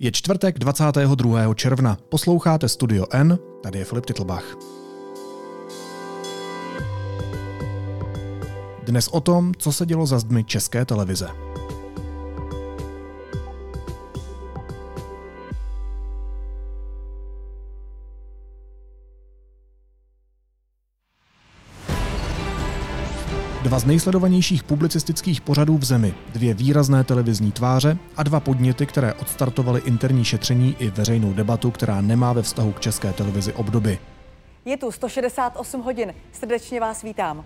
Je čtvrtek 22. června. Posloucháte Studio N, tady je Filip Tytlbach. Dnes o tom, co se dělo za zdmi České televize. Dva z nejsledovanějších publicistických pořadů v zemi, dvě výrazné televizní tváře a dva podněty, které odstartovaly interní šetření i veřejnou debatu, která nemá ve vztahu k České televizi obdoby. Je tu 168 hodin. Srdečně vás vítám.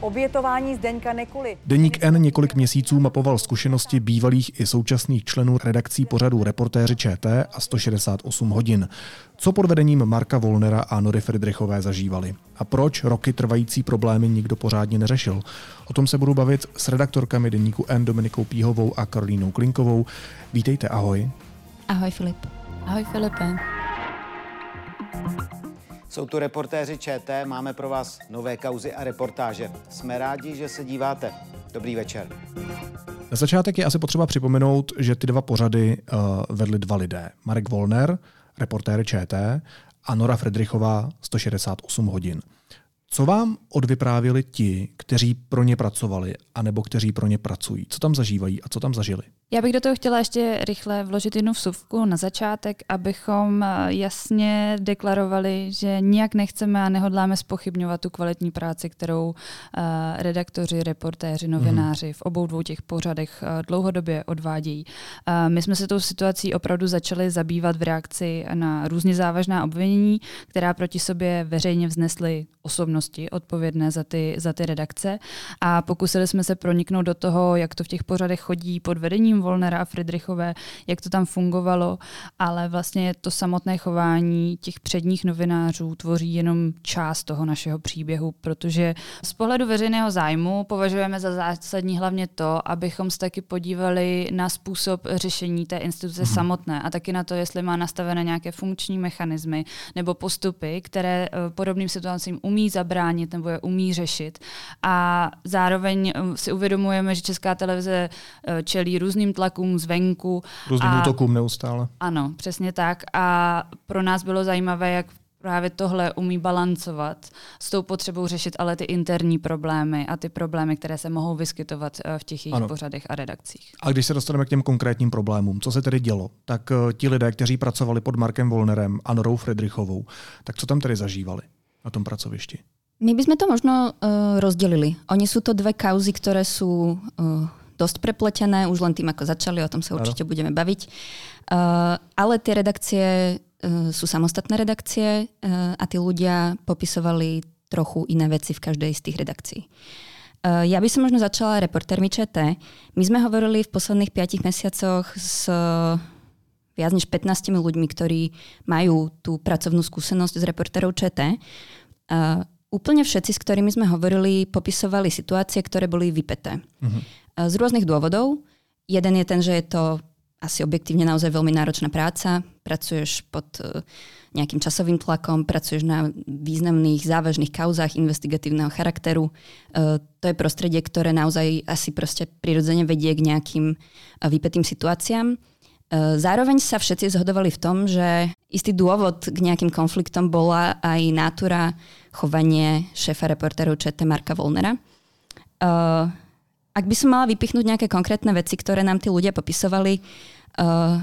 Obětování Zdeňka Nekoli. Deník N několik měsíců mapoval zkušenosti bývalých i současných členů redakcí pořadů Reportéři ČT a 168 hodin. Co pod vedením Marka Wollnera a Nory Fridrichové zažívali? A proč roky trvající problémy nikdo pořádně neřešil? O tom se budu bavit s redaktorkami Deníku N Dominikou Píhovou a Karolínou Klinkovou. Vítejte, ahoj. Ahoj Filip. Ahoj Filipe. Jsou tu Reportéři ČT, máme pro vás nové kauzy a reportáže. Jsme rádi, že se díváte. Dobrý večer. Na začátek je asi potřeba připomenout, že ty dva pořady vedli dva lidé. Marek Wollner, Reportéři ČT, a Nora Fridrichová, 168 hodin. Co vám odvyprávěli ti, kteří pro ně pracovali, anebo kteří pro ně pracují? Co tam zažívají a co tam zažili? Já bych do toho chtěla ještě rychle vložit jednu vsuvku na začátek, abychom jasně deklarovali, že nijak nechceme a nehodláme zpochybňovat tu kvalitní práci, kterou redaktoři, reportéři, novináři v obou dvou těch pořadech dlouhodobě odvádějí. My jsme se tou situací opravdu začali zabývat v reakci na různě závažná obvinění, která proti sobě veřejně vznesly osobnosti odpovědné za ty redakce, a pokusili jsme se proniknout do toho, jak to v těch pořadech chodí pod vedením Wollnera a Fridrichové, jak to tam fungovalo, ale vlastně to samotné chování těch předních novinářů tvoří jenom část toho našeho příběhu, protože z pohledu veřejného zájmu považujeme za zásadní hlavně to, abychom se taky podívali na způsob řešení té instituce samotné a taky na to, jestli má nastavené nějaké funkční mechanismy nebo postupy, které podobným situacím umí zabránit nebo je umí řešit. A zároveň si uvědomujeme, že Česká televize čelí různým tlakům zvenku. Různým útokům neustále. Ano, přesně tak. A pro nás bylo zajímavé, jak právě tohle umí balancovat s tou potřebou řešit ale ty interní problémy a ty problémy, které se mohou vyskytovat v těch jejich pořadech a redakcích. A když se dostaneme k těm konkrétním problémům, co se tedy dělo, tak ti lidé, kteří pracovali pod Markem Wollnerem a Norou Fridrichovou, tak co tam tedy zažívali na tom pracovišti? My bychom to možno rozdělili. Oni jsou to dvě kauzy, které jsou dosť prepletené, už len tým, ako začali, o tom sa určite budeme baviť. Ale tie redakcie sú samostatné redakcie a tí ľudia popisovali trochu iné veci v každej z tých redakcií. Ja by som možno začala Reportérmi ČT. My sme hovorili v posledných 5 mesiacoch s viac než 15 ľuďmi, ktorí majú tú pracovnú skúsenosť z Reportérov ČT. Úplne všetci, s ktorými sme hovorili, popisovali situácie, ktoré boli vypeté. Z rôznych dôvodov. Jeden je ten, že je to asi objektívne naozaj veľmi náročná práca. Pracuješ pod nejakým časovým tlakom, pracuješ na významných, závažných kauzách investigatívneho charakteru. To je prostredie, ktoré naozaj asi proste prirodzene vedie k nejakým vypetým situáciám. Zároveň sa všetci zhodovali v tom, že istý dôvod k nejakým konfliktom bola aj nátura, chovanie šéfa Reportérov ČT Marka Wollnera. Ak by som mala vypichnúť nejaké konkrétne veci, ktoré nám tí ľudia popisovali,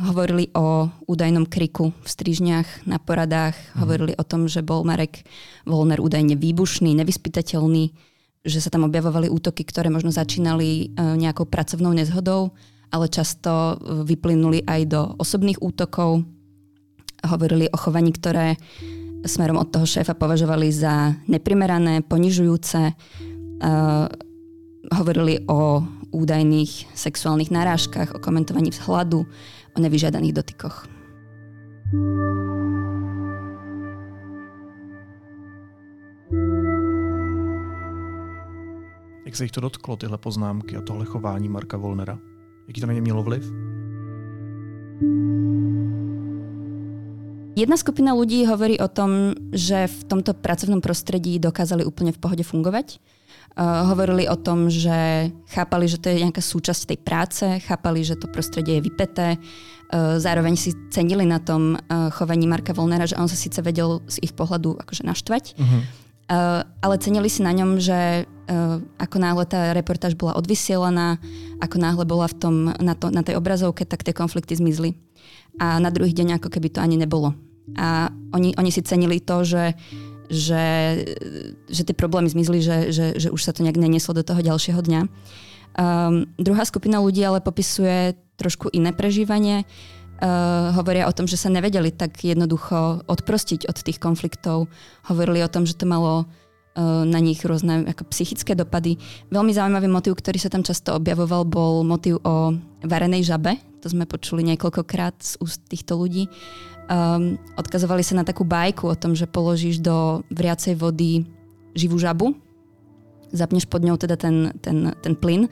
hovorili o údajnom kriku v strižniach, na poradách, hovorili o tom, že bol Marek Wollner údajne výbušný, nevyspytateľný, že sa tam objavovali útoky, ktoré možno začínali nejakou pracovnou nezhodou, ale často vyplynuli aj do osobných útokov. Hovorili o chovaní, ktoré smerom od toho šéfa považovali za neprimerané, ponižujúce, hovorili o údajných sexuálnych narážkach, o komentovaní vzhľadu, o nevyžiadaných dotykoch. Jak se jich to dotklo, tyhle poznámky a tohle chování Marka Wollnera? Jaký to na ně mělo vliv? Jedna skupina ľudí hovorí o tom, že v tomto pracovnom prostredí dokázali úplne v pohode fungovať. Hovorili o tom, že chápali, že to je nejaká súčasť tej práce, chápali, že to prostredie je vypeté. Zároveň si cenili na tom chovaní Marka Wollnera, že on sa síce vedel z ich pohľadu akože naštvať, ale cenili si na ňom, že ako náhle tá reportáž bola odvysielaná, ako náhle bola v tom, na tej obrazovke, tak tie konflikty zmizli. A na druhý deň ako keby to ani nebolo. A oni si cenili to, že tie problémy zmizli, že už sa to nejak nenieslo do toho ďalšieho dňa. Druhá skupina ľudí ale popisuje trošku iné prežívanie. Hovoria o tom, že sa nevedeli tak jednoducho odprostiť od tých konfliktov. Hovorili o tom, že to malo na nich rôzne ako psychické dopady. Veľmi zaujímavý motív, ktorý sa tam často objavoval, bol motív o varenej žabe. To sme počuli niekoľkokrát z úst týchto ľudí. Odkazovali sa na takú bajku o tom, že položíš do vriacej vody živú žabu, zapneš pod ňou teda ten plyn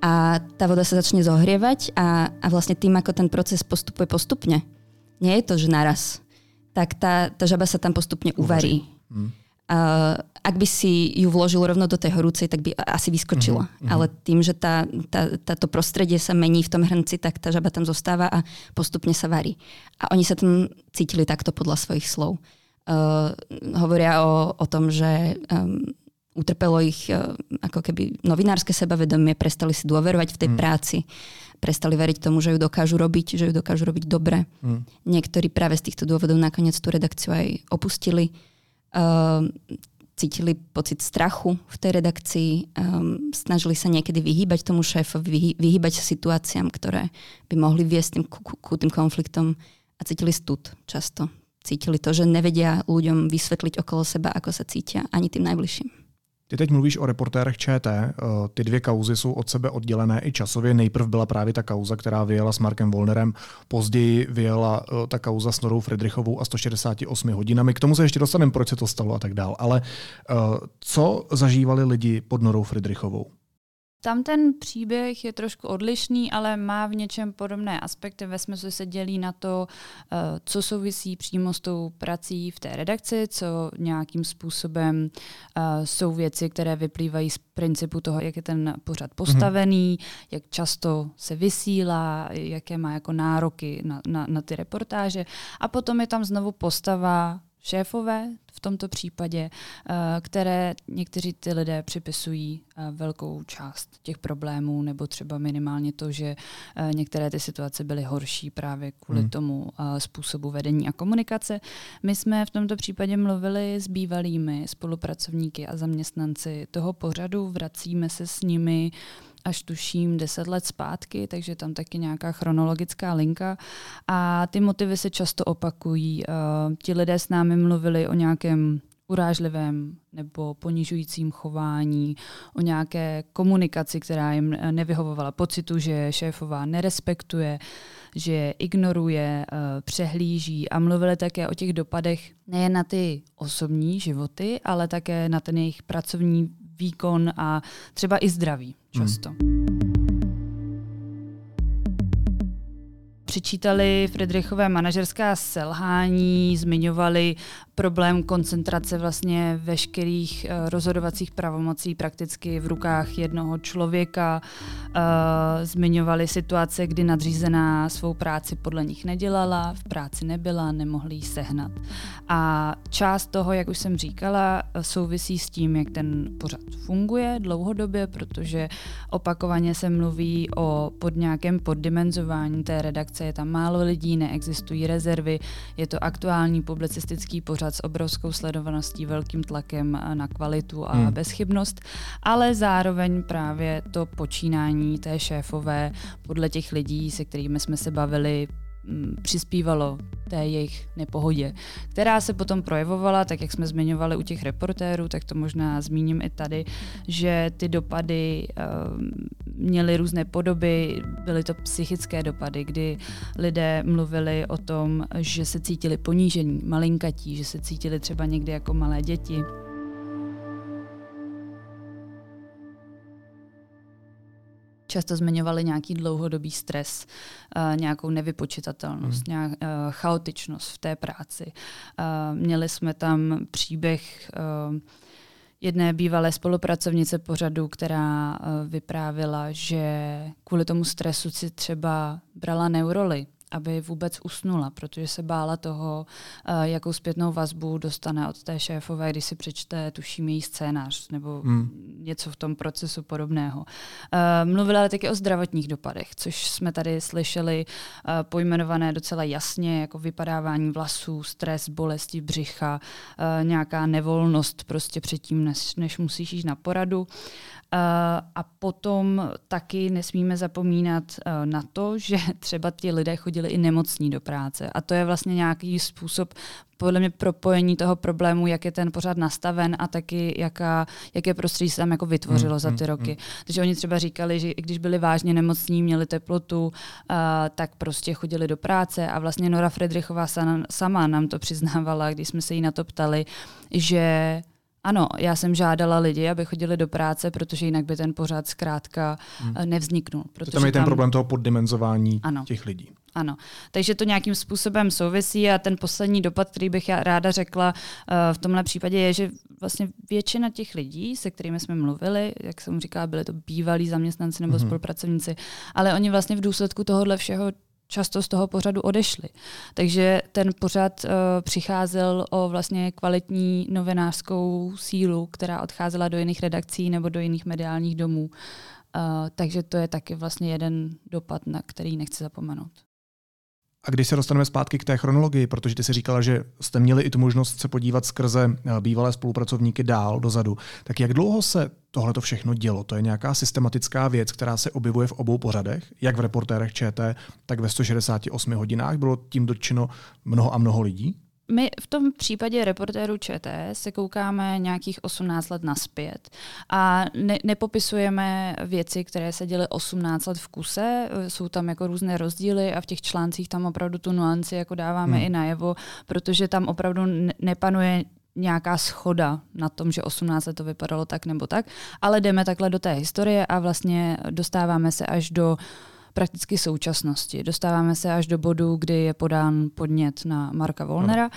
a tá voda sa začne zohrievať a vlastne tým, ako ten proces postupuje postupne, nie je to, že naraz, tak tá žaba sa tam postupne uvarí. Ak by si ju vložil rovno do tej horúcej, tak by asi vyskočila. Ale tým, že to prostredie sa mení v tom hrnci, tak tá žaba tam zostáva a postupne sa varí. A oni sa tam cítili takto podľa svojich slov. Hovoria o tom, že utrpelo ich ako keby novinárske sebavedomie, prestali si dôverovať v tej práci, prestali veriť tomu, že ju dokážu robiť, dobre. Niektorí práve z týchto dôvodov nakoniec tú redakciu aj opustili. Cítili pocit strachu v tej redakcii, snažili sa niekedy vyhýbať tomu šéfovi, vyhýbať situáciám, ktoré by mohli viesť ku tým konfliktom a cítili stud často. Cítili to, že nevedia ľuďom vysvetliť okolo seba, ako sa cítia, ani tým najbližším. Ty teď mluvíš o Reportérech ČT. Ty dvě kauzy jsou od sebe oddělené i časově. Nejprv byla právě ta kauza, která vyjela s Markem Wollnerem. Později vyjela ta kauza s Norou Fridrichovou a 168 hodinami. K tomu se ještě dostaneme, proč se to stalo a tak dál. Ale co zažívali lidi pod Norou Fridrichovou? Tam ten příběh je trošku odlišný, ale má v něčem podobné aspekty. Ve smyslu se dělí na to, co souvisí přímo s tou prací v té redakci, co nějakým způsobem jsou věci, které vyplývají z principu toho, jak je ten pořad postavený, jak často se vysílá, jaké má jako nároky na ty reportáže. A potom je tam znovu postava šéfové v tomto případě, které někteří ty lidé připisují velkou část těch problémů, nebo třeba minimálně to, že některé ty situace byly horší právě kvůli tomu způsobu vedení a komunikace. My jsme v tomto případě mluvili s bývalými spolupracovníky a zaměstnanci toho pořadu, vracíme se s nimi až tuším 10 let zpátky, takže tam taky nějaká chronologická linka. A ty motivy se často opakují. Ti lidé s námi mluvili o nějakém urážlivém nebo ponižujícím chování, o nějaké komunikaci, která jim nevyhovovala, pocitu, že šéfová nerespektuje, že ignoruje, přehlíží, a mluvili také o těch dopadech nejen na ty osobní životy, ale také na ten jejich pracovní výkon a třeba i zdraví často. Přičítali Fridrichové manažerská selhání, zmiňovali problém koncentrace vlastně veškerých rozhodovacích pravomocí prakticky v rukách jednoho člověka. Zmiňovali situace, kdy nadřízená svou práci podle nich nedělala, v práci nebyla, nemohli ji sehnat. A část toho, jak už jsem říkala, souvisí s tím, jak ten pořad funguje dlouhodobě, protože opakovaně se mluví o nějakém poddimenzování té redakce, je tam málo lidí, neexistují rezervy, je to aktuální publicistický pořad s obrovskou sledovaností, velkým tlakem na kvalitu a bezchybnost, ale zároveň právě to počínání té šéfové podle těch lidí, se kterými jsme se bavili, přispívalo té jejich nepohodě, která se potom projevovala, tak jak jsme zmiňovali u těch reportérů, tak to možná zmíním i tady, že ty dopady měly různé podoby, byly to psychické dopady, kdy lidé mluvili o tom, že se cítili ponížení, malinkatí, že se cítili třeba někdy jako malé děti. Často zmiňovali nějaký dlouhodobý stres, nějakou nevypočitatelnost, nějakou chaotičnost v té práci. Měli jsme tam příběh jedné bývalé spolupracovnice pořadu, která vyprávěla, že kvůli tomu stresu si třeba brala neuroly, aby vůbec usnula, protože se bála toho, jakou zpětnou vazbu dostane od té šéfové, když si přečte, tuším, její scénář nebo něco v tom procesu podobného. Mluvila taky o zdravotních dopadech, což jsme tady slyšeli pojmenované docela jasně, jako vypadávání vlasů, stres, bolesti břicha, nějaká nevolnost prostě předtím, než musíš jít na poradu. A potom taky nesmíme zapomínat na to, že třeba ti lidé chodili i nemocní do práce. A to je vlastně nějaký způsob podle mě propojení toho problému, jak je ten pořád nastaven a taky jaké prostředí se tam jako vytvořilo za ty roky. Takže oni třeba říkali, že i když byli vážně nemocní, měli teplotu, tak prostě chodili do práce a vlastně Nora Fridrichová sama nám to přiznávala, když jsme se jí na to ptali, že ano, já jsem žádala lidi, aby chodili do práce, protože jinak by ten pořad zkrátka nevzniknul. Protože tam je ten problém toho poddimenzování těch lidí. Ano, takže to nějakým způsobem souvisí a ten poslední dopad, který bych já ráda řekla v tomhle případě je, že vlastně většina těch lidí, se kterými jsme mluvili, jak jsem říkala, byli to bývalí zaměstnanci nebo spolupracovníci, ale oni vlastně v důsledku tohohle všeho často z toho pořadu odešli. Takže ten pořad přicházel o vlastně kvalitní novinářskou sílu, která odcházela do jiných redakcí nebo do jiných mediálních domů. Takže to je taky vlastně jeden dopad, na který nechci zapomenout. A když se dostaneme zpátky k té chronologii, protože ty si říkala, že jste měli i tu možnost se podívat skrze bývalé spolupracovníky dál dozadu, tak jak dlouho se tohleto všechno dělo? To je nějaká systematická věc, která se objevuje v obou pořadech, jak v Reportérech ČT, tak ve 168 hodinách. Bylo tím dotčeno mnoho a mnoho lidí? My v tom případě Reportéru ČT se koukáme nějakých 18 let nazpět a nepopisujeme věci, které se děly 18 let v kuse, jsou tam jako různé rozdíly a v těch článcích tam opravdu tu nuanci jako dáváme i najevo, protože tam opravdu nepanuje nějaká shoda na tom, že 18 let to vypadalo tak nebo tak, ale jdeme takhle do té historie a vlastně dostáváme se až do prakticky současnosti. Dostáváme se až do bodu, kdy je podán podnět na Marka Wollnera.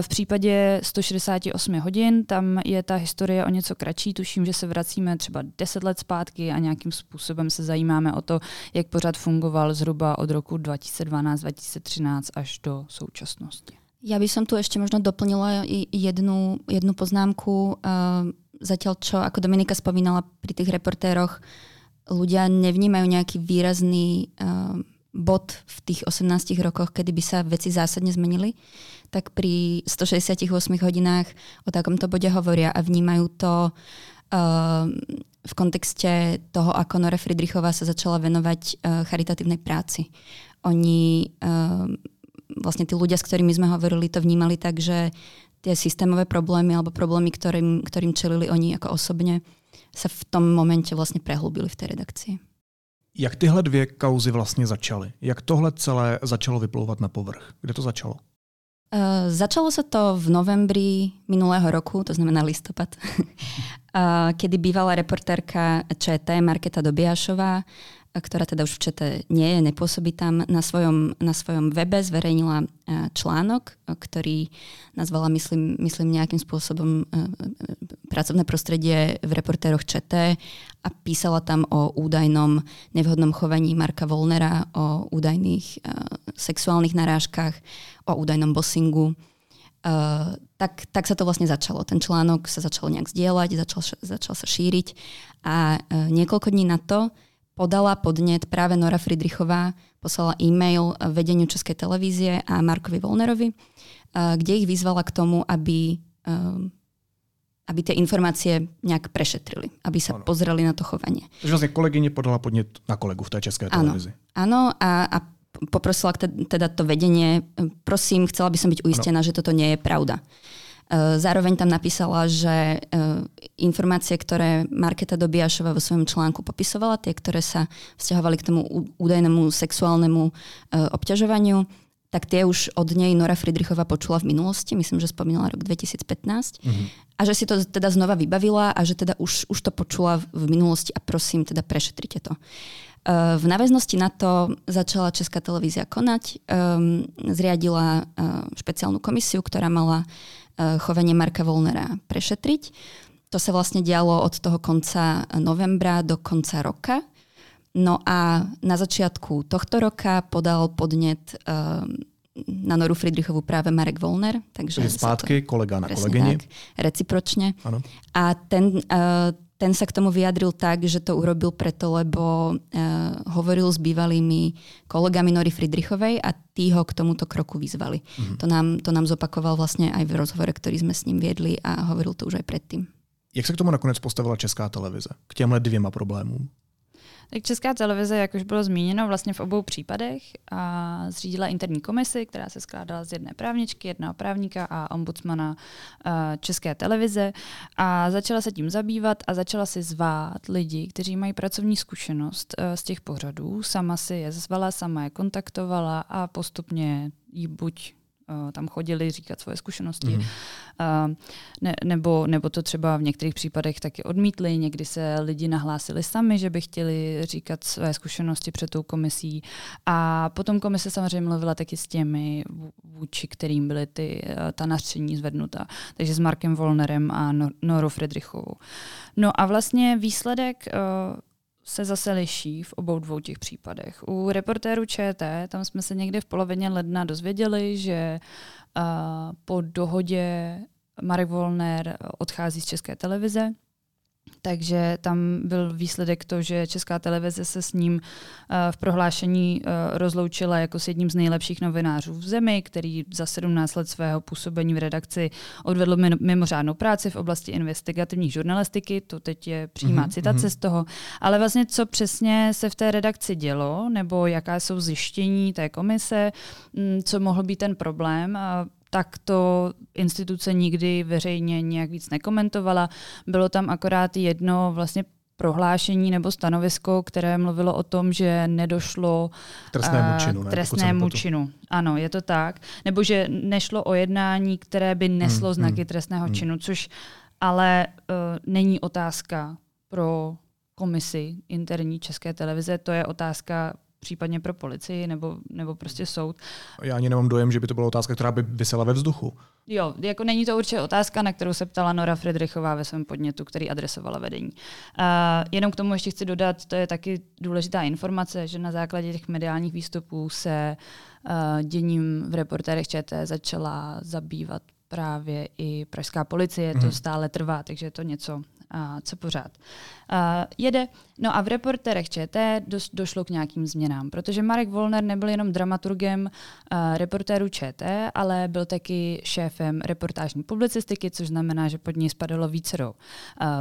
V případě 168 hodin tam je ta historie o něco kratší. Tuším, že se vracíme třeba 10 let zpátky a nějakým způsobem se zajímáme o to, jak pořad fungoval zhruba od roku 2012-2013 až do současnosti. Ja by som tu ešte možno doplnila jednu poznámku. Zatiaľ čo, ako Dominika spomínala, pri tých reportéroch ľudia nevnímajú nejaký výrazný bod v tých 18 rokoch, kedy by sa veci zásadne zmenili, tak pri 168 hodinách o takomto bode hovoria a vnímajú to v kontexte toho, ako Nora Fridrichová sa začala venovať charitatívnej práci. Oni vlastne tí ľudia, s ktorými sme hovorili, to vnímali tak, že tie systémové problémy alebo problémy, ktorým čelili oni ako osobne, sa v tom momentě vlastně prehlubili v té redakci. Jak tyhle dvě kauzy vlastně začaly? Jak tohle celé začalo vyplouvat na povrch? Kde to začalo? Začalo se to v novembri minulého roku, to znamená listopad, kedy bývalá reportérka ČT Markéta Dobiášová, ktorá teda už v ČT nie je, nepôsobí tam, na svojom webe zverejnila článok, ktorý nazvala, myslím nejakým spôsobom pracovné prostredie v Reportéroch ČT a písala tam o údajnom nevhodnom chovaní Marka Wollnera, o údajných sexuálnych narážkach, o údajnom bossingu. Tak sa to vlastne začalo. Ten článok sa začal nejak zdieľať, začal sa šíriť a niekoľko dní na to podala podnet práve Nora Fridrichová, poslala e-mail vedeniu Českej televízie a Markovi Wollnerovi, kde ich vyzvala k tomu, aby tie informácie nejak prešetrili, aby sa pozreli na to chovanie. Takže vlastne kolegyne podala podnet na kolegu v tej Českej televízii. Áno a poprosila teda to vedenie, prosím, chcela by som byť uistená, že toto nie je pravda. Zároveň tam napísala, že informácie, ktoré Markéta Dobiášová vo svojom článku popisovala, tie, ktoré sa vzťahovali k tomu údajnému sexuálnemu obťažovaniu, tak tie už od nej Nora Fridrichová počula v minulosti, myslím, že spomínala rok 2015, a že si to teda znova vybavila a že teda už to počula v minulosti a prosím, teda prešetrite to. V náväznosti na to začala Česká televízia konať. Zriadila špeciálnu komisiu, ktorá mala chovanie Marka Wollnera prešetriť. To sa vlastne dialo od toho konca novembra do konca roka. No a na začiatku tohto roka podal podnet na Noru Fridrichovú práve Marek Wollner. Takže zpátky, kolega na kolegyni. Tak, recipročne. Ano. A ten sa k tomu vyjadril tak, že to urobil preto, lebo hovoril s bývalými kolegami Nory Fridrichovej a tí ho k tomuto kroku vyzvali. Mm-hmm. To nám zopakoval vlastne aj v rozhovore, ktorý sme s ním viedli a hovoril to už aj predtým. Jak sa k tomu nakonec postavila Česká televize? K těmhle dvěma problémům? Tak Česká televize, jak už bylo zmíněno, vlastně v obou případech a zřídila interní komisi, která se skládala z jedné právničky, jednoho právníka a ombudsmana České televize a začala se tím zabývat a začala si zvát lidi, kteří mají pracovní zkušenost z těch pořadů. Sama si je zvala, sama je kontaktovala a postupně jí buď tam chodili říkat svoje zkušenosti, nebo to třeba v některých případech taky odmítli. Někdy se lidi nahlásili sami, že by chtěli říkat své zkušenosti před tou komisí. A potom komise samozřejmě mluvila taky s těmi, vůči kterým byly ta nařčení zvednuta. Takže s Markem Wollnerem a Norou Fridrichovou. No a vlastně výsledek se zase liší v obou dvou těch případech. U Reportérů ČT, tam jsme se někde v polovině ledna dozvěděli, že po dohodě Marek Wollner odchází z České televize, takže tam byl výsledek to, že Česká televize se s ním v prohlášení rozloučila jako s jedním z nejlepších novinářů v zemi, který za 17 let svého působení v redakci odvedl mimořádnou práci v oblasti investigativní žurnalistiky. To teď je přímá citace z toho. Ale vlastně co přesně se v té redakci dělo, nebo jaká jsou zjištění té komise, co mohl být ten problém, tak to instituce nikdy veřejně nějak víc nekomentovala. Bylo tam akorát jedno vlastně prohlášení nebo stanovisko, které mluvilo o tom, že nedošlo k trestnému činu. Ano, je to tak. Nebo že nešlo o jednání, které by neslo znaky trestného činu, což ale není otázka pro komisi interní České televize, to je otázka případně pro policii nebo prostě soud. Já ani nemám dojem, že by to byla otázka, která by visela ve vzduchu. Jo, jako není to určitě otázka, na kterou se ptala Nora Fridrichová ve svém podnětu, který adresovala vedení. Jenom k tomu ještě chci dodat, to je taky důležitá informace, že na základě těch mediálních výstupů se děním v Reportérech ČT začala zabývat právě i pražská policie, to stále trvá, takže je to něco, co pořád jede. No a v Reportérech ČT došlo k nějakým změnám, protože Marek Wollner nebyl jenom dramaturgem Reportérů ČT, ale byl taky šéfem reportážní publicistiky, což znamená, že pod něj spadalo vícero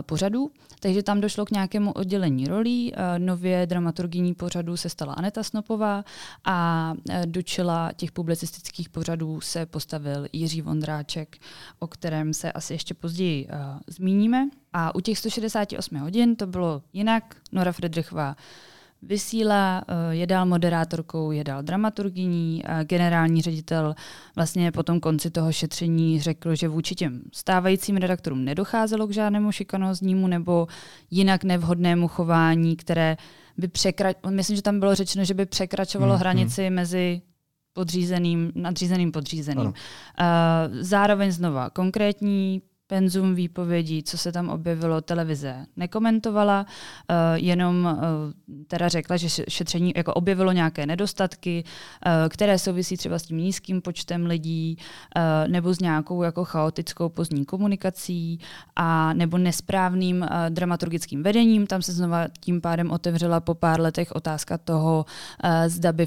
pořadů. Takže tam došlo k nějakému oddělení rolí. Nově dramaturgyní pořadů se stala Aneta Snopová a do čela těch publicistických pořadů se postavil Jiří Vondráček, o kterém se asi ještě později zmíníme. A u těch 168 hodin to bylo jinak. Nora Fridrichová vysílá, je dál moderátorkou, je dál dramaturgyní. Generální ředitel vlastně po tom konci toho šetření řekl, že vůči těm stávajícím redaktorům nedocházelo k žádnému šikanóznímu nebo jinak nevhodnému chování, které by myslím, že tam bylo řečeno, že by překračovalo hranici mezi nadřízeným podřízeným. Zároveň znova konkrétní penzum výpovědí, co se tam objevilo, televize nekomentovala, jenom teda řekla, že šetření jako objevilo nějaké nedostatky, které souvisí třeba s tím nízkým počtem lidí, nebo s nějakou jako chaotickou pozdní komunikací a nebo nesprávným dramaturgickým vedením. Tam se znova tím pádem otevřela po pár letech otázka toho, zda by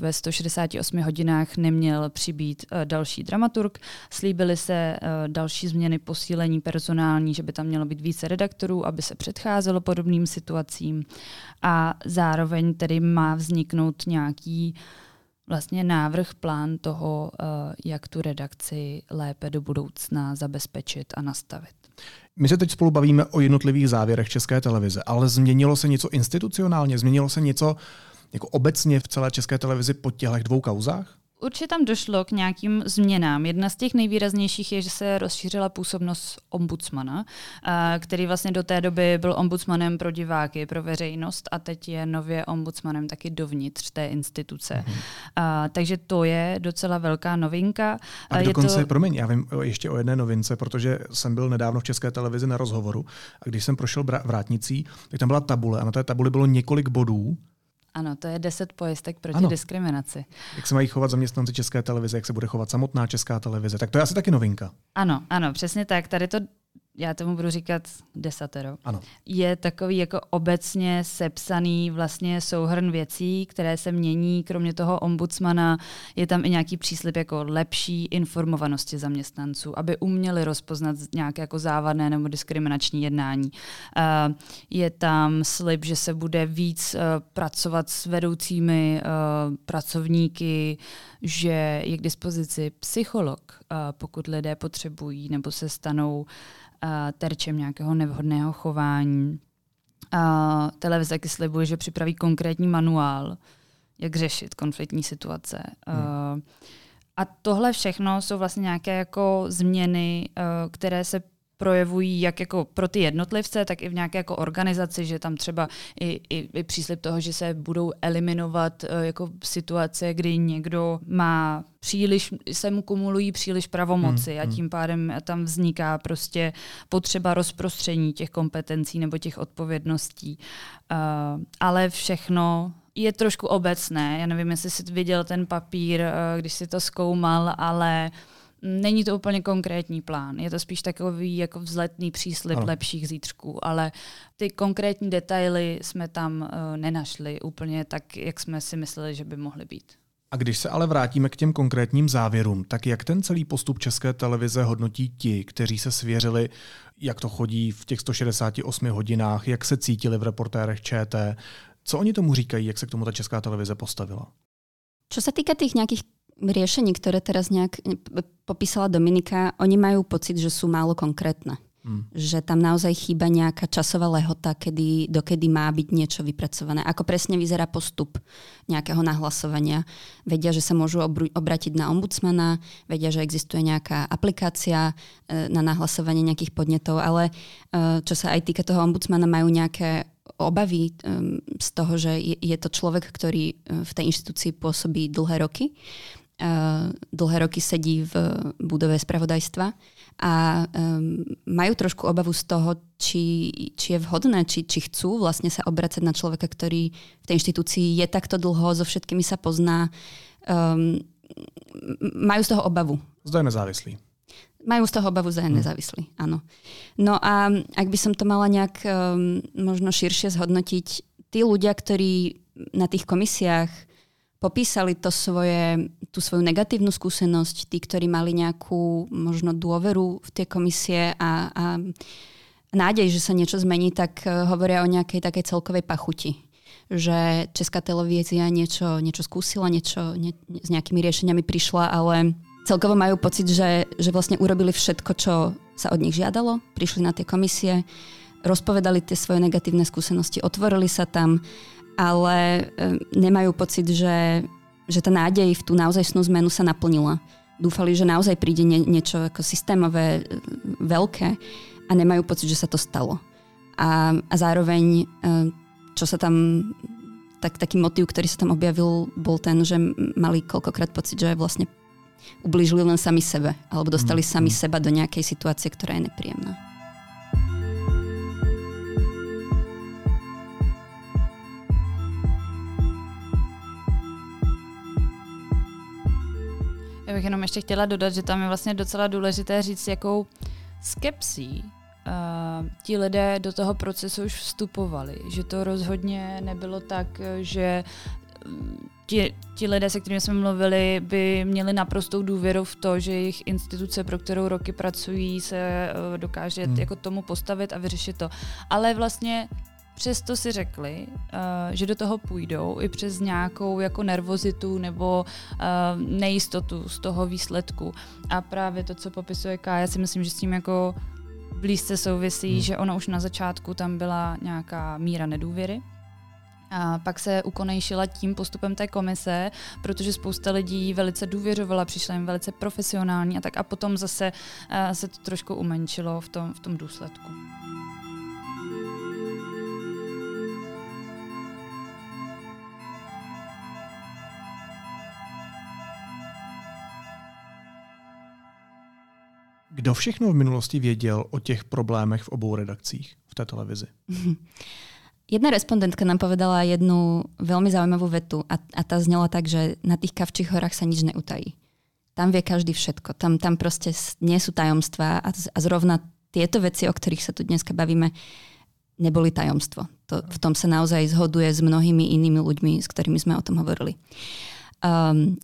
ve 168 hodinách neměl přibýt další dramaturg. Slíbily se další změny posílení personální, že by tam mělo být více redaktorů, aby se předcházelo podobným situacím a zároveň tedy má vzniknout nějaký vlastně návrh, plán toho, jak tu redakci lépe do budoucna zabezpečit a nastavit. My se teď spolu bavíme o jednotlivých závěrech České televize, ale změnilo se něco institucionálně? Změnilo se něco jako obecně v celé České televizi po těchto dvou kauzách? Určitě tam došlo k nějakým změnám. Jedna z těch nejvýraznějších je, že se rozšířila působnost ombudsmana, který vlastně do té doby byl ombudsmanem pro diváky, pro veřejnost a teď je nově ombudsmanem taky dovnitř té instituce. Takže to je docela velká novinka. A dokonce, promiň, já vím ještě o jedné novince, protože jsem byl nedávno v České televizi na rozhovoru a když jsem prošel vrátnicí, tak tam byla tabule a na té tabuli bylo několik bodů. Ano, to je 10 pojistek proti diskriminaci. Jak se mají chovat zaměstnanci České televize, jak se bude chovat samotná Česká televize, tak to je asi taky novinka. Ano, přesně tak. Tady to, já tomu budu říkat desatero, ano. Je takový jako obecně sepsaný vlastně souhrn věcí, které se mění. Kromě toho ombudsmana je tam i nějaký příslib jako lepší informovanosti zaměstnanců, aby uměli rozpoznat nějaké jako závadné nebo diskriminační jednání. Je tam slib, že se bude víc pracovat s vedoucími pracovníky, že je k dispozici psycholog, pokud lidé potřebují nebo se stanou terčem nějakého nevhodného chování. Televize taky slibuje, že připraví konkrétní manuál, jak řešit konfliktní situace. A tohle všechno jsou vlastně nějaké jako změny, které se projevují jak jako pro ty jednotlivce, tak i v nějaké jako organizaci, že tam třeba i příslib toho, že se budou eliminovat jako situace, kdy někdo má se mu kumulují příliš pravomoci a tím pádem tam vzniká prostě potřeba rozprostření těch kompetencí nebo těch odpovědností. Ale všechno je trošku obecné. Já nevím, jestli jsi viděl ten papír, když jsi to zkoumal, ale není to úplně konkrétní plán, je to spíš takový jako vzletný příslib lepších zítřků, ale ty konkrétní detaily jsme tam nenašli úplně tak, jak jsme si mysleli, že by mohly být. A když se ale vrátíme k těm konkrétním závěrům, tak jak ten celý postup České televize hodnotí ti, kteří se svěřili, jak to chodí v těch 168 hodinách, jak se cítili v Reportérech ČT, co oni tomu říkají, jak se k tomu ta Česká televize postavila? Co se týká těch nějakých riešení, ktoré teraz nejak popísala Dominika, oni majú pocit, že sú málo konkrétne. Že tam naozaj chýba nejaká časová lehota, dokedy má byť niečo vypracované. Ako presne vyzerá postup nejakého nahlasovania. Vedia, že sa môžu obrátiť na ombudsmana, vedia, že existuje nejaká aplikácia na nahlasovanie nejakých podnetov, ale čo sa aj týka toho ombudsmana, majú nejaké obavy z toho, že je to človek, ktorý v tej inštitúcii pôsobí dlhé roky. Dlhé roky sedí v budove spravodajstva a majú trošku obavu z toho, či je vhodné, či chcú vlastne sa obracať na človeka, ktorý v tej inštitúcii je takto dlho, so všetkými sa pozná. Majú z toho obavu. Zda je nezávislý. Majú z toho obavu, že je nezávislý, áno. No a ak by som to mala nejak možno širšie zhodnotiť, tí ľudia, ktorí na tých komisiách popísali tú svoju negatívnu skúsenosť, tí, ktorí mali nejakú možno dôveru v tie komisie a nádej, že sa niečo zmení, tak hovoria o nejakej takej celkovej pachuti. Že Česká televízia niečo skúsila, s nejakými riešeniami prišla, ale celkovo majú pocit, že vlastne urobili všetko, čo sa od nich žiadalo. Prišli na tie komisie, rozpovedali tie svoje negatívne skúsenosti, otvorili sa tam, ale nemajú pocit, že tá nádej v tú naozajstnú zmenu sa naplnila. Dúfali, že naozaj príde niečo ako systémové, veľké a nemajú pocit, že sa to stalo. A zároveň, čo sa tam, taký motív, ktorý sa tam objavil, bol ten, že mali koľkokrát pocit, že vlastne ublížili len sami sebe, alebo dostali sami seba do nejakej situácie, ktorá je nepríjemná. Já bych jenom ještě chtěla dodat, že tam je vlastně docela důležité říct, jakou skepsí ti lidé do toho procesu už vstupovali. Že to rozhodně nebylo tak, že ti lidé, se kterými jsme mluvili, by měli naprostou důvěru v to, že jejich instituce, pro kterou roky pracují, se dokáže jako tomu postavit a vyřešit to. Ale vlastně přesto si řekli, že do toho půjdou i přes nějakou jako nervozitu nebo nejistotu z toho výsledku. A právě to, co popisuje Ká, já si myslím, že s tím jako blízce souvisí, že ono už na začátku tam byla nějaká míra nedůvěry. A pak se ukonejšila tím postupem té komise, protože spousta lidí velice důvěřovala, přišla jim velice profesionální a tak. A potom zase se to trošku umenšilo v tom důsledku. Kdo všechno v minulosti věděl o těch problémech v obou redakcích v té televizi? Jedna respondentka nám povedala jednu veľmi zaujímavú vetu a tá znela tak, že na tých Kavčích horách sa nič neutají. Tam vie každý všetko. Tam proste nie sú tajomstvá a zrovna tieto veci, o ktorých sa tu dneska bavíme, neboli tajomstvo. V tom sa naozaj zhoduje s mnohými inými ľuďmi, s ktorými sme o tom hovorili.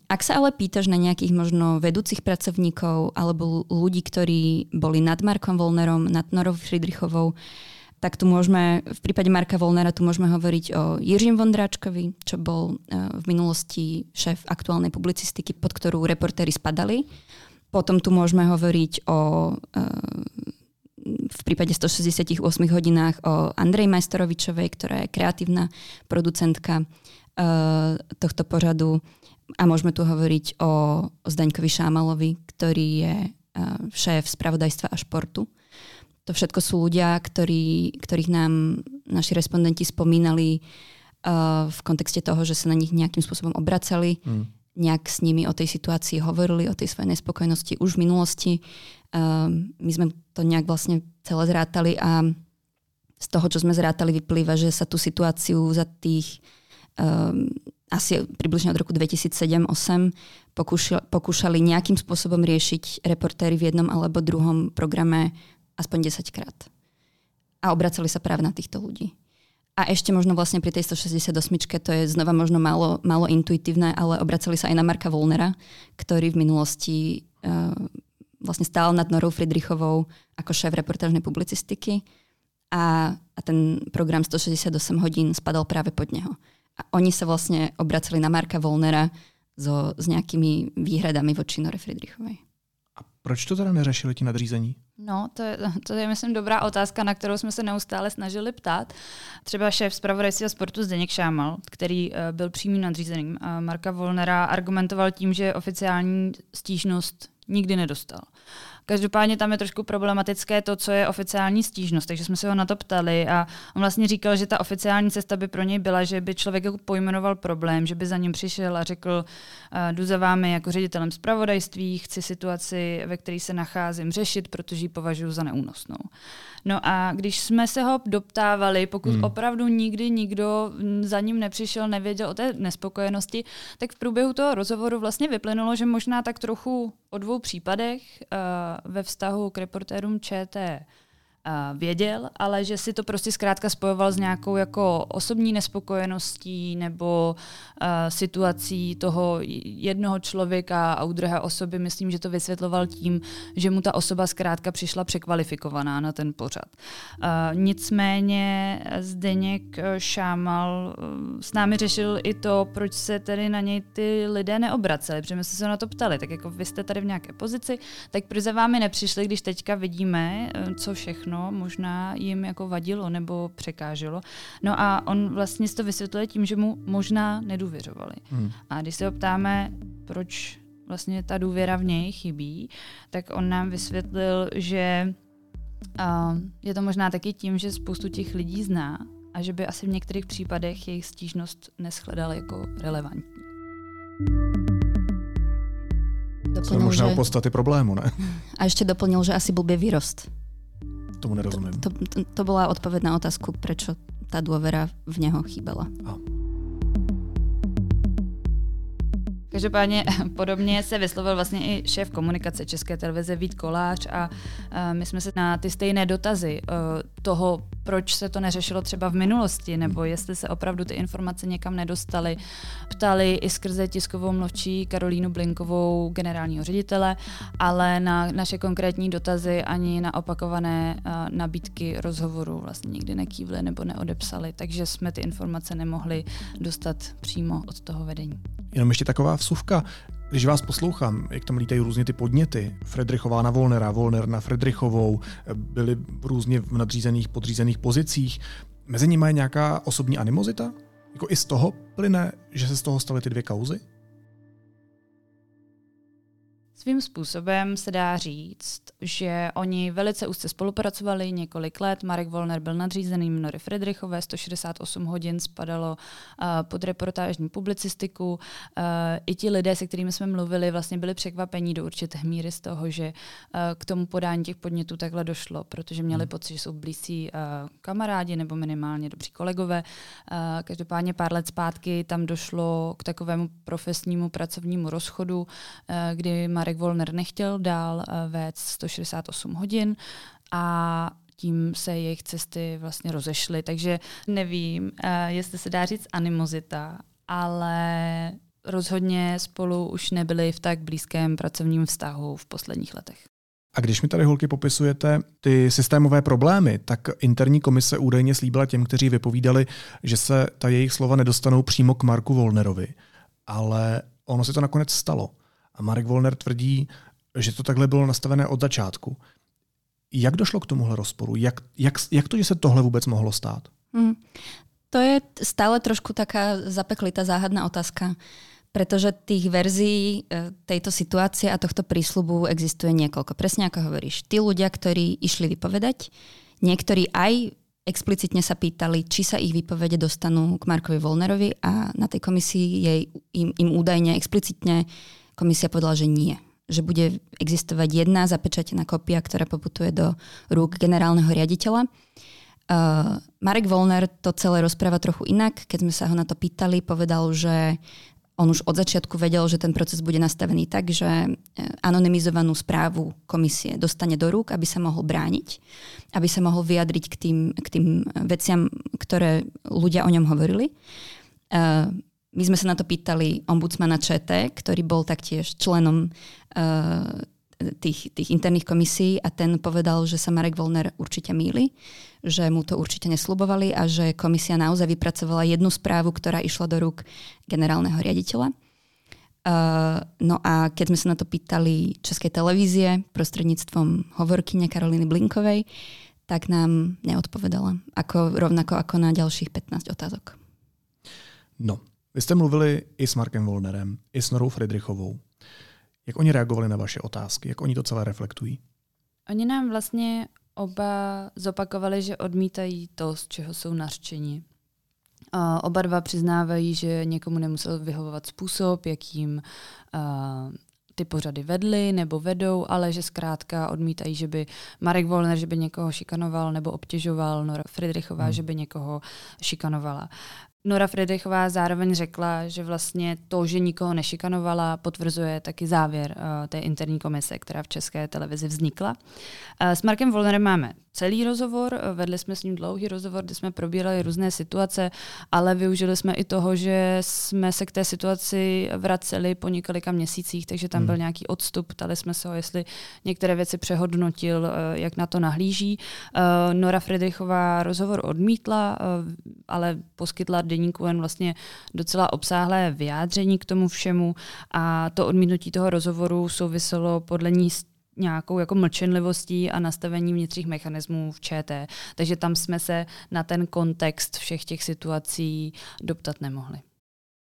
Ak sa ale pýtaš na nejakých možno vedúcich pracovníkov alebo ľudí, ktorí boli nad Markom Wollnerom, nad Norou Fridrichovou, tak tu môžeme, v prípade Marka Wollnera tu môžeme hovoriť o Jiřím Vondráčkovi, čo bol v minulosti šéf aktuálnej publicistiky, pod ktorú reportéri spadali. Potom tu môžeme hovoriť v prípade 168 hodinách o Andrej Majstorovičovej, ktorá je kreatívna producentka tohto pořadu. A môžeme tu hovoriť o Zdeňkovi Šámalovi, ktorý je šéf spravodajstva a športu. To všetko sú ľudia, ktorých nám naši respondenti spomínali v kontexte toho, že sa na nich nejakým spôsobom obracali, nejak s nimi o tej situácii hovorili, o tej svojej nespokojnosti už v minulosti. My sme to nejak vlastne celé zrátali a z toho, čo sme zrátali, vyplýva, že sa tú situáciu za tých asi približne od roku 2007-2008 pokúšali nejakým spôsobom riešiť reportéri v jednom alebo druhom programe aspoň 10-krát. A obracali sa práve na týchto ľudí. A ešte možno vlastne pri tej 168-čke, to je znova možno málo intuitívne, ale obracali sa aj na Marka Wollnera, ktorý v minulosti vlastne stál nad Norou Fridrichovou ako šéf reportážnej publicistiky a ten program 168 hodín spadal práve pod neho. A oni sa vlastne obracali na Marka Wollnera s nejakými výhradami voči Nore Fridrichovej. Proč to teda neřešili ti nadřízení? No, to je, myslím, dobrá otázka, na kterou jsme se neustále snažili ptát. Třeba šéf zpravodajství a sportu Zdeněk Šámal, který byl přímým nadřízeným Marka Wollnera, argumentoval tím, že oficiální stížnost nikdy nedostal. Každopádně tam je trošku problematické to, co je oficiální stížnost, takže jsme se ho na to ptali a on vlastně říkal, že ta oficiální cesta by pro něj byla, že by člověk pojmenoval problém, že by za ním přišel a řekl, jdu za vámi jako ředitelem zpravodajství, chci situaci, ve které se nacházím, řešit, protože ji považuji za neúnosnou. No a když jsme se ho doptávali, pokud opravdu nikdy nikdo za ním nepřišel, nevěděl o té nespokojenosti, tak v průběhu toho rozhovoru vlastně vyplynulo, že možná tak trochu o dvou případech ve vztahu k reportérům ČT věděl, ale že si to prostě zkrátka spojoval s nějakou jako osobní nespokojeností nebo situací toho jednoho člověka a u druhé osoby. Myslím, že to vysvětloval tím, že mu ta osoba zkrátka přišla překvalifikovaná na ten pořad. Nicméně Zdeněk Šámal s námi řešil i to, proč se tedy na něj ty lidé neobraceli, protože my jsme se na to ptali. Tak jako vy jste tady v nějaké pozici, tak proč za vámi nepřišli, když teďka vidíme, co všechno možná jim jako vadilo nebo překáželo. No a on vlastně si to vysvětluje tím, že mu možná nedůvěřovali. A když se ho ptáme, proč vlastně ta důvěra v něj chybí, tak on nám vysvětlil, že je to možná taky tím, že spoustu těch lidí zná a že by asi v některých případech jejich stížnost neshledala jako relevantní. To je možná u podstaty problému, ne? A ještě doplnil, že asi blbě výrost. Tomu nerozumím. To bola odpoveď na otázku, prečo tá dôvera v neho chýbala. Každopádně podobně se vyslovil vlastně i šéf komunikace České televize Vít Kolář a my jsme se na ty stejné dotazy toho, proč se to neřešilo třeba v minulosti, nebo jestli se opravdu ty informace někam nedostaly, ptali i skrze tiskovou mluvčí Karolínu Blinkovou, generálního ředitele, ale na naše konkrétní dotazy ani na opakované nabídky rozhovoru vlastně nikdy nekývli nebo neodepsali, takže jsme ty informace nemohli dostat přímo od toho vedení. Jenom ještě taková vsuvka. Když vás poslouchám, jak tam lítají různě ty podněty, Fridrichová na Wollnera, Wollner na Fridrichovou, byli různě v nadřízených, podřízených pozicích. Mezi nimi je nějaká osobní animozita? Jako i z toho plyne, že se z toho staly ty dvě kauzy? Svým způsobem se dá říct, že oni velice úzce spolupracovali několik let. Marek Wollner byl nadřízeným Nory Fridrichové, 168 hodin spadalo pod reportážní publicistiku. I ti lidé, se kterými jsme mluvili, vlastně byli překvapení do určité míry z toho, že k tomu podání těch podnětů takhle došlo, protože měli pocit, že jsou blízcí kamarádi nebo minimálně dobří kolegové. Každopádně pár let zpátky tam došlo k takovému profesnímu pracovnímu rozchodu, kdy Marek Wollner nechtěl dál vést 168 hodin a tím se jejich cesty vlastně rozešly. Takže nevím, jestli se dá říct animozita, ale rozhodně spolu už nebyli v tak blízkém pracovním vztahu v posledních letech. A když mi tady holky popisujete ty systémové problémy, tak interní komise údajně slíbila těm, kteří vypovídali, že se ta jejich slova nedostanou přímo k Marku Wollnerovi. Ale ono se to nakonec stalo. A Marek Wollner tvrdí, že to takhle bylo nastavené od začátku. Jak došlo k tomuhle rozporu? Jak to, že se tohle vůbec mohlo stát? To je stále trošku taká zapeklitá záhadná otázka, pretože tých verzií tejto situácie a tohto prísľubu existuje niekoľko. Presne ako hovoríš, tí ľudia, ktorí išli vypovedať, niektorí aj explicitne sa pýtali, či sa ich výpovede dostanú k Markovi Wollnerovi a na tej komisii im údajne explicitne komisia povedala, že nie. Že bude existovať jedna zapečatená kopia, ktorá poputuje do rúk generálneho riaditeľa. Marek Wollner to celé rozpráva trochu inak. Keď sme sa ho na to pýtali, povedal, že on už od začiatku vedel, že ten proces bude nastavený tak, že anonymizovanú správu komisie dostane do rúk, aby sa mohol brániť, aby sa mohol vyjadriť k tým veciam, ktoré ľudia o ňom hovorili. My sme sa na to pýtali ombudsmana ČT, ktorý bol taktiež členom tých interných komisí a ten povedal, že sa Marek Wollner určite mýli, že mu to určite nesľubovali a že komisia naozaj vypracovala jednu správu, ktorá išla do rúk generálneho riaditeľa. No a keď sme sa na to pýtali Českej televízie prostredníctvom hovorkyne Karolíny Blinkovej, tak nám neodpovedala, rovnako ako na ďalších 15 otázok. No. Vy jste mluvili i s Markem Wollnerem, i s Norou Fridrichovou. Jak oni reagovali na vaše otázky? Jak oni to celé reflektují? Oni nám vlastně oba zopakovali, že odmítají to, z čeho jsou nařčeni. Oba dva přiznávají, že někomu nemusel vyhovovat způsob, jakým ty pořady vedly nebo vedou, ale že zkrátka odmítají, že by Marek Wollner, že by někoho šikanoval nebo obtěžoval, Nora Fridrichová, že by někoho šikanovala. Nora Fridrichová zároveň řekla, že vlastně to, že nikoho nešikanovala, potvrzuje taky závěr té interní komise, která v České televizi vznikla. S Markem Wollnerem máme celý rozhovor, vedli jsme s ním dlouhý rozhovor, kde jsme probírali různé situace, ale využili jsme i toho, že jsme se k té situaci vraceli po několika měsících, takže tam byl nějaký odstup, ptali jsme se ho, jestli některé věci přehodnotil, jak na to nahlíží. Nora Fridrichová rozhovor odmítla, ale poskytla Deníku N vlastně docela obsáhlé vyjádření k tomu všemu a to odmítnutí toho rozhovoru souviselo podle ní s nějakou jako mlčenlivostí a nastavením vnitřních mechanismů v ČT. Takže tam jsme se na ten kontext všech těch situací doptat nemohli.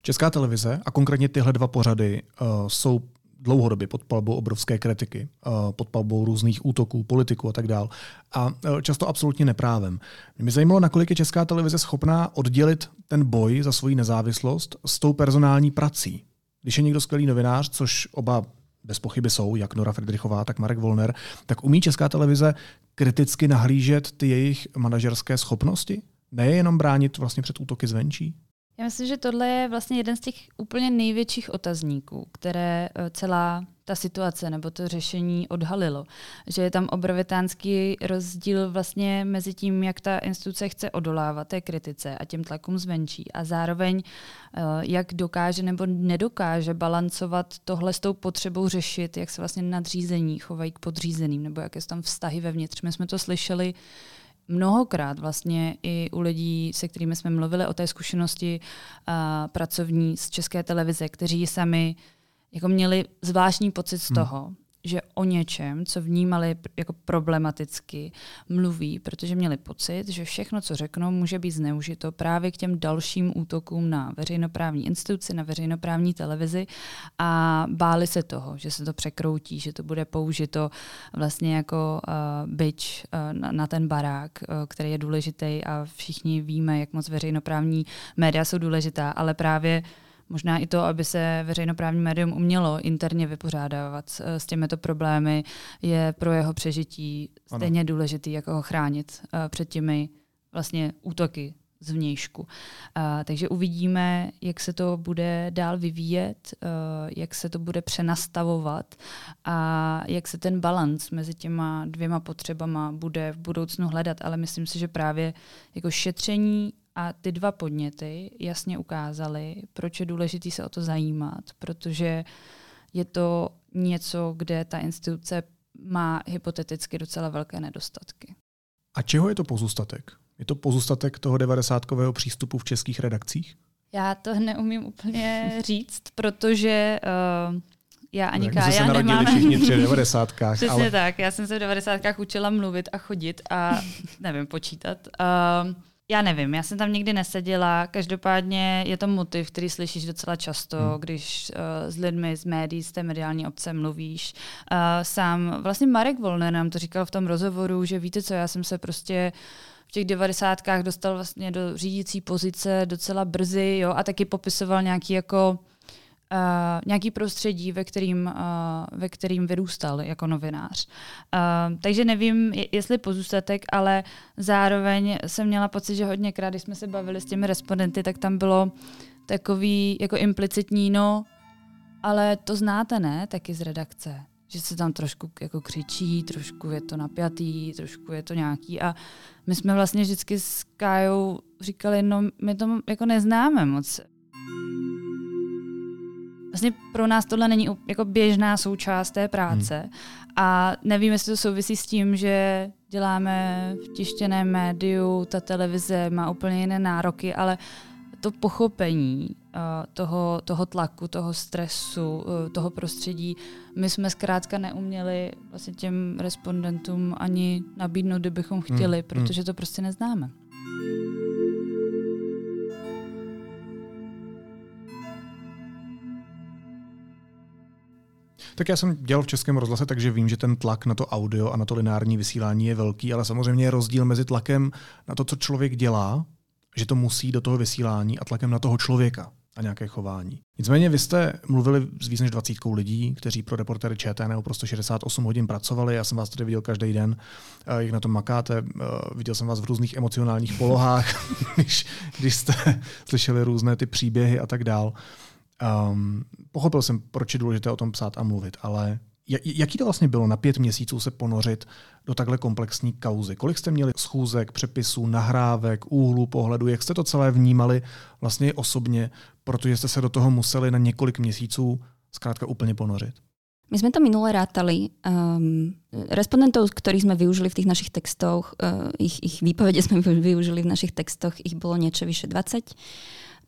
Česká televize a konkrétně tyhle dva pořady jsou dlouhodobě pod palbou obrovské kritiky, pod palbou různých útoků, politiků a tak dál. A často absolutně neprávem. Mě by zajímalo, nakolik je Česká televize schopná oddělit ten boj za svoji nezávislost s tou personální prací. Když je někdo skvělý novinář, což oba bez pochyby jsou, jak Nora Fridrichová, tak Marek Wollner, tak umí Česká televize kriticky nahlížet ty jejich manažerské schopnosti? Nejenom bránit vlastně před útoky zvenčí? Já myslím, že tohle je vlastně jeden z těch úplně největších otazníků, které celá ta situace nebo to řešení odhalilo. Že je tam obrovitánský rozdíl vlastně mezi tím, jak ta instituce chce odolávat té kritice a těm tlakům zvenčí a zároveň, jak dokáže nebo nedokáže balancovat tohle s tou potřebou řešit, jak se vlastně nadřízení chovají k podřízeným nebo jaké jsou tam vztahy vevnitř. My jsme to slyšeli mnohokrát vlastně i u lidí, se kterými jsme mluvili o té zkušenosti pracovní z České televize, kteří sami jako měli zvláštní pocit z toho, že o něčem, co vnímali jako problematicky, mluví, protože měli pocit, že všechno, co řeknou, může být zneužito právě k těm dalším útokům na veřejnoprávní instituci, na veřejnoprávní televizi, a báli se toho, že se to překroutí, že to bude použito vlastně jako bič na ten barák, který je důležitý, a všichni víme, jak moc veřejnoprávní média jsou důležitá, ale právě možná i to, aby se veřejnoprávní médium umělo interně vypořádávat s těmito problémy, je pro jeho přežití stejně důležitý, jako ho chránit před těmi vlastně útoky zvnějšku. Takže uvidíme, jak se to bude dál vyvíjet, jak se to bude přenastavovat a jak se ten balanc mezi těma dvěma potřebama bude v budoucnu hledat. Ale myslím si, že právě jako šetření a ty dva podněty jasně ukázaly, proč je důležité se o to zajímat, protože je to něco, kde ta instituce má hypoteticky docela velké nedostatky. A čeho je to pozůstatek? Je to pozůstatek toho devadesátkového přístupu v českých redakcích? Já to neumím úplně říct, protože já ani Kája nemáme. Všichni tři v 90kách. Přesně ale... tak, já jsem se v 90kách učila mluvit a chodit a nevím, počítat. Já nevím, já jsem tam nikdy neseděla, každopádně je to motiv, který slyšíš docela často, když s lidmi z médií, z té mediální obce mluvíš. Sám vlastně Marek Wollner nám to říkal v tom rozhovoru, že víte co, já jsem se prostě v těch 90kách dostal vlastně do řídící pozice docela brzy, jo, a taky popisoval nějaký jako nějaký prostředí, ve kterým vyrůstal jako novinář. Takže nevím, jestli pozůstatek, ale zároveň jsem měla pocit, že hodněkrát, když jsme se bavili s těmi respondenty, tak tam bylo takový jako implicitní, no, ale to znáte, ne, taky z redakce. Že se tam trošku jako křičí, trošku je to napjatý, trošku je to nějaký. A my jsme vlastně vždycky s Kájou říkali, no, my to jako neznáme moc. Vlastně pro nás tohle není jako běžná součást té práce a nevím, jestli to souvisí s tím, že děláme v tištěném médiu, ta televize má úplně jiné nároky, ale to pochopení toho tlaku, toho stresu, toho prostředí, my jsme zkrátka neuměli vlastně těm respondentům ani nabídnout, kdybychom chtěli, protože to prostě neznáme. Tak já jsem dělal v Českém rozhlase, takže vím, že ten tlak na to audio a na to lineární vysílání je velký, ale samozřejmě je rozdíl mezi tlakem na to, co člověk dělá, že to musí do toho vysílání, a tlakem na toho člověka a nějaké chování. Nicméně vy jste mluvili s víc než 20 lidí, kteří pro Reportéry ČT nebo pro 168 hodin pracovali. Já jsem vás tady viděl každý den, jak na tom makáte. Viděl jsem vás v různých emocionálních polohách, když jste slyšeli různé ty příběhy a tak dál. Pochopil jsem, proč je důležité o tom psát a mluvit, ale jaký to vlastně bylo na 5 měsíců se ponořit do takhle komplexní kauzy? Kolik jste měli schůzek, přepisů, nahrávek, úhlů pohledu? Jak jste to celé vnímali vlastně osobně, protože jste se do toho museli na několik měsíců zkrátka úplně ponořit? My sme to minule rátali. Respondentov, ktorých sme využili v tých našich textoch, ich výpovede sme využili v našich textoch, ich bolo niečo vyše 20.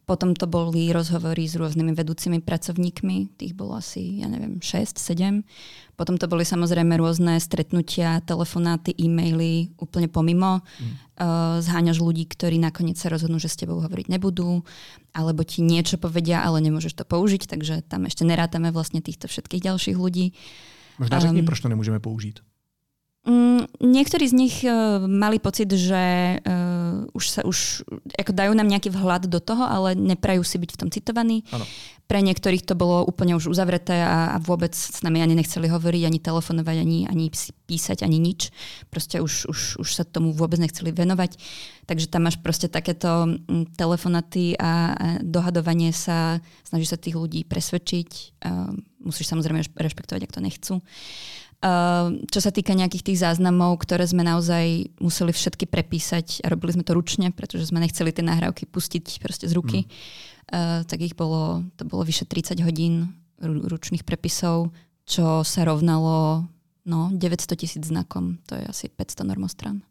Potom to boli rozhovory s rôznymi vedúcimi pracovníkmi, tých bolo asi, ja neviem, 6, 7. Potom to boli samozrejme rôzne stretnutia, telefonáty, e-maily, úplne pomimo. Zháňaš ľudí, ktorí nakoniec sa rozhodnú, že s tebou hovoriť nebudú, alebo ti niečo povedia, ale nemôžeš to použiť, takže tam ešte nerátame vlastne týchto všetkých ďalších ľudí. Možná řekni, proč to nemôžeme použiť? Niektorí z nich mali pocit, že už ako dajú nám nejaký vhľad do toho, ale neprajú si byť v tom citovaní. Ano. Pre niektorých to bolo úplne už uzavreté a vôbec s nami ani nechceli hovoriť, ani telefonovať, ani písať, ani nič. Proste už sa tomu vôbec nechceli venovať. Takže tam máš proste takéto telefonáty a dohadovanie sa, snaží sa tých ľudí presvedčiť. Musíš samozrejme rešpektovať, ak to nechcú. Čo sa týka nejakých tých záznamov, ktoré sme naozaj museli všetky prepísať a robili sme to ručne, pretože sme nechceli tie nahrávky pustiť proste z ruky, tak to bolo vyše 30 hodín ručných prepisov, čo sa rovnalo 900 000 znakom, to je asi 500 normostrán.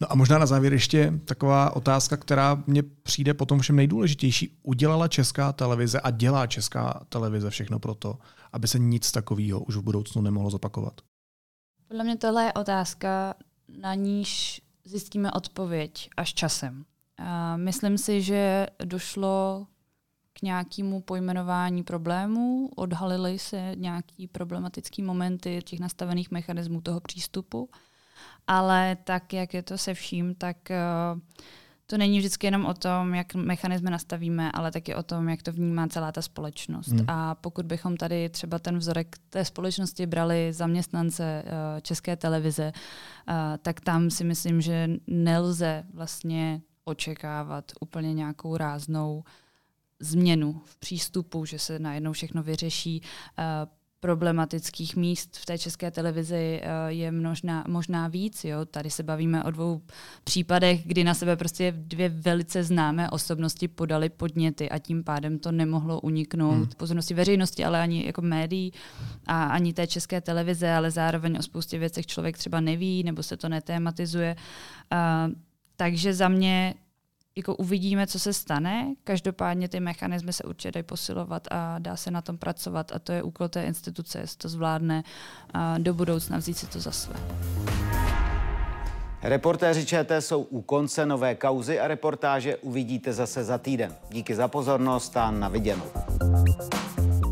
No a možná na závěr ještě taková otázka, která mně přijde potom všem nejdůležitější. Udělala Česká televize a dělá Česká televize všechno proto, aby se nic takového už v budoucnu nemohlo zopakovat? Podle mě tohle je otázka, na níž zjistíme odpověď až časem. A myslím si, že došlo k nějakému pojmenování problémů, odhalily se nějaké problematické momenty těch nastavených mechanismů toho přístupu, ale tak, jak je to se vším, tak to není vždycky jenom o tom, jak mechanismy nastavíme, ale taky o tom, jak to vnímá celá ta společnost. A pokud bychom tady třeba ten vzorek té společnosti brali zaměstnance České televize, tak tam si myslím, že nelze vlastně očekávat úplně nějakou ráznou změnu v přístupu, že se najednou všechno vyřeší. Problematických míst v té České televizi je možná víc. Jo? Tady se bavíme o dvou případech, kdy na sebe prostě dvě velice známé osobnosti podaly podněty a tím pádem to nemohlo uniknout pozornosti veřejnosti, ale ani jako médií a ani té České televize, ale zároveň o spoustě věcech člověk třeba neví nebo se to netématizuje. Takže za mě jako uvidíme, co se stane. Každopádně ty mechanismy se určitě dají posilovat a dá se na tom pracovat. A to je úkol té instituce, jestli to zvládne a do budoucna vzít si to za své. Reportéři ČT jsou u konce nové kauzy a reportáže uvidíte zase za týden. Díky za pozornost a na viděnou.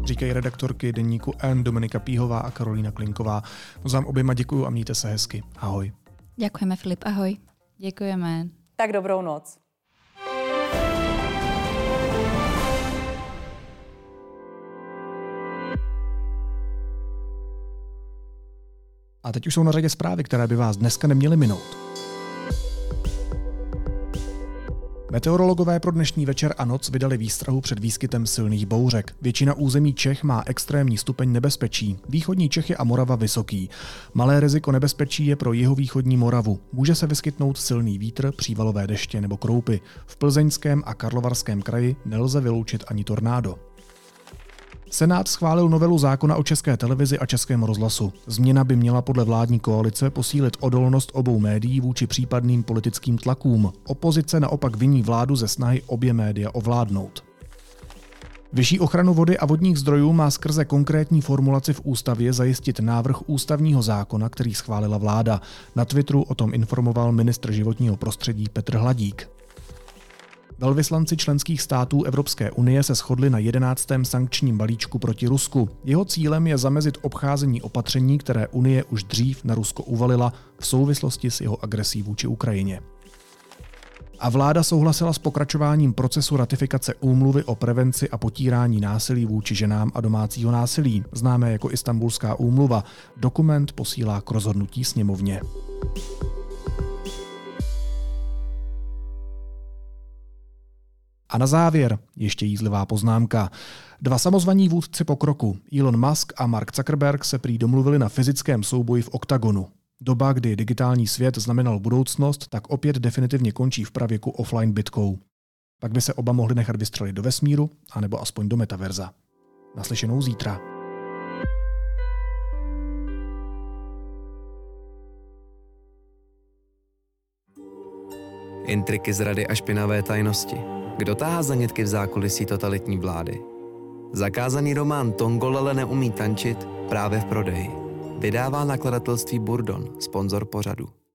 Říkají redaktorky Deníku N Dominika Píhová a Karolína Klinková. Moc vám oběma děkuju a mějte se hezky. Ahoj. Děkujeme, Filip. Ahoj. Děkujeme. Tak dobrou noc. A teď už jsou na řadě zprávy, které by vás dneska neměly minout. Meteorologové pro dnešní večer a noc vydali výstrahu před výskytem silných bouřek. Většina území Čech má extrémní stupeň nebezpečí, východní Čechy a Morava vysoký. Malé riziko nebezpečí je pro jihovýchodní Moravu. Může se vyskytnout silný vítr, přívalové deště nebo kroupy. V Plzeňském a Karlovarském kraji nelze vyloučit ani tornádo. Senát schválil novelu zákona o České televizi a Českém rozhlasu. Změna by měla podle vládní koalice posílit odolnost obou médií vůči případným politickým tlakům. Opozice naopak viní vládu ze snahy obě média ovládnout. Vyšší ochranu vody a vodních zdrojů má skrze konkrétní formulaci v ústavě zajistit návrh ústavního zákona, který schválila vláda. Na Twitteru o tom informoval ministr životního prostředí Petr Hladík. Velvyslanci členských států Evropské unie se shodli na 11. sankčním balíčku proti Rusku. Jeho cílem je zamezit obcházení opatření, které Unie už dřív na Rusko uvalila v souvislosti s jeho agresí vůči Ukrajině. A vláda souhlasila s pokračováním procesu ratifikace úmluvy o prevenci a potírání násilí vůči ženám a domácího násilí, známé jako Istanbulská úmluva. Dokument posílá k rozhodnutí sněmovně. A na závěr ještě jízlivá poznámka. Dva samozvaní vůdci pokroku, Elon Musk a Mark Zuckerberg, se prý domluvili na fyzickém souboji v oktagonu. Doba, kdy digitální svět znamenal budoucnost, tak opět definitivně končí v pravěku offline bitkou. Pak by se oba mohli nechat vystřelit do vesmíru, anebo aspoň do metaverza. Naslyšenou zítra. Intriky, zrady a špinavé tajnosti. Kdo táhá za nitky v zákulisí totalitní vlády? Zakázaný román Tongolele neumí tančit právě v prodeji. Vydává nakladatelství Burdon, sponzor pořadu.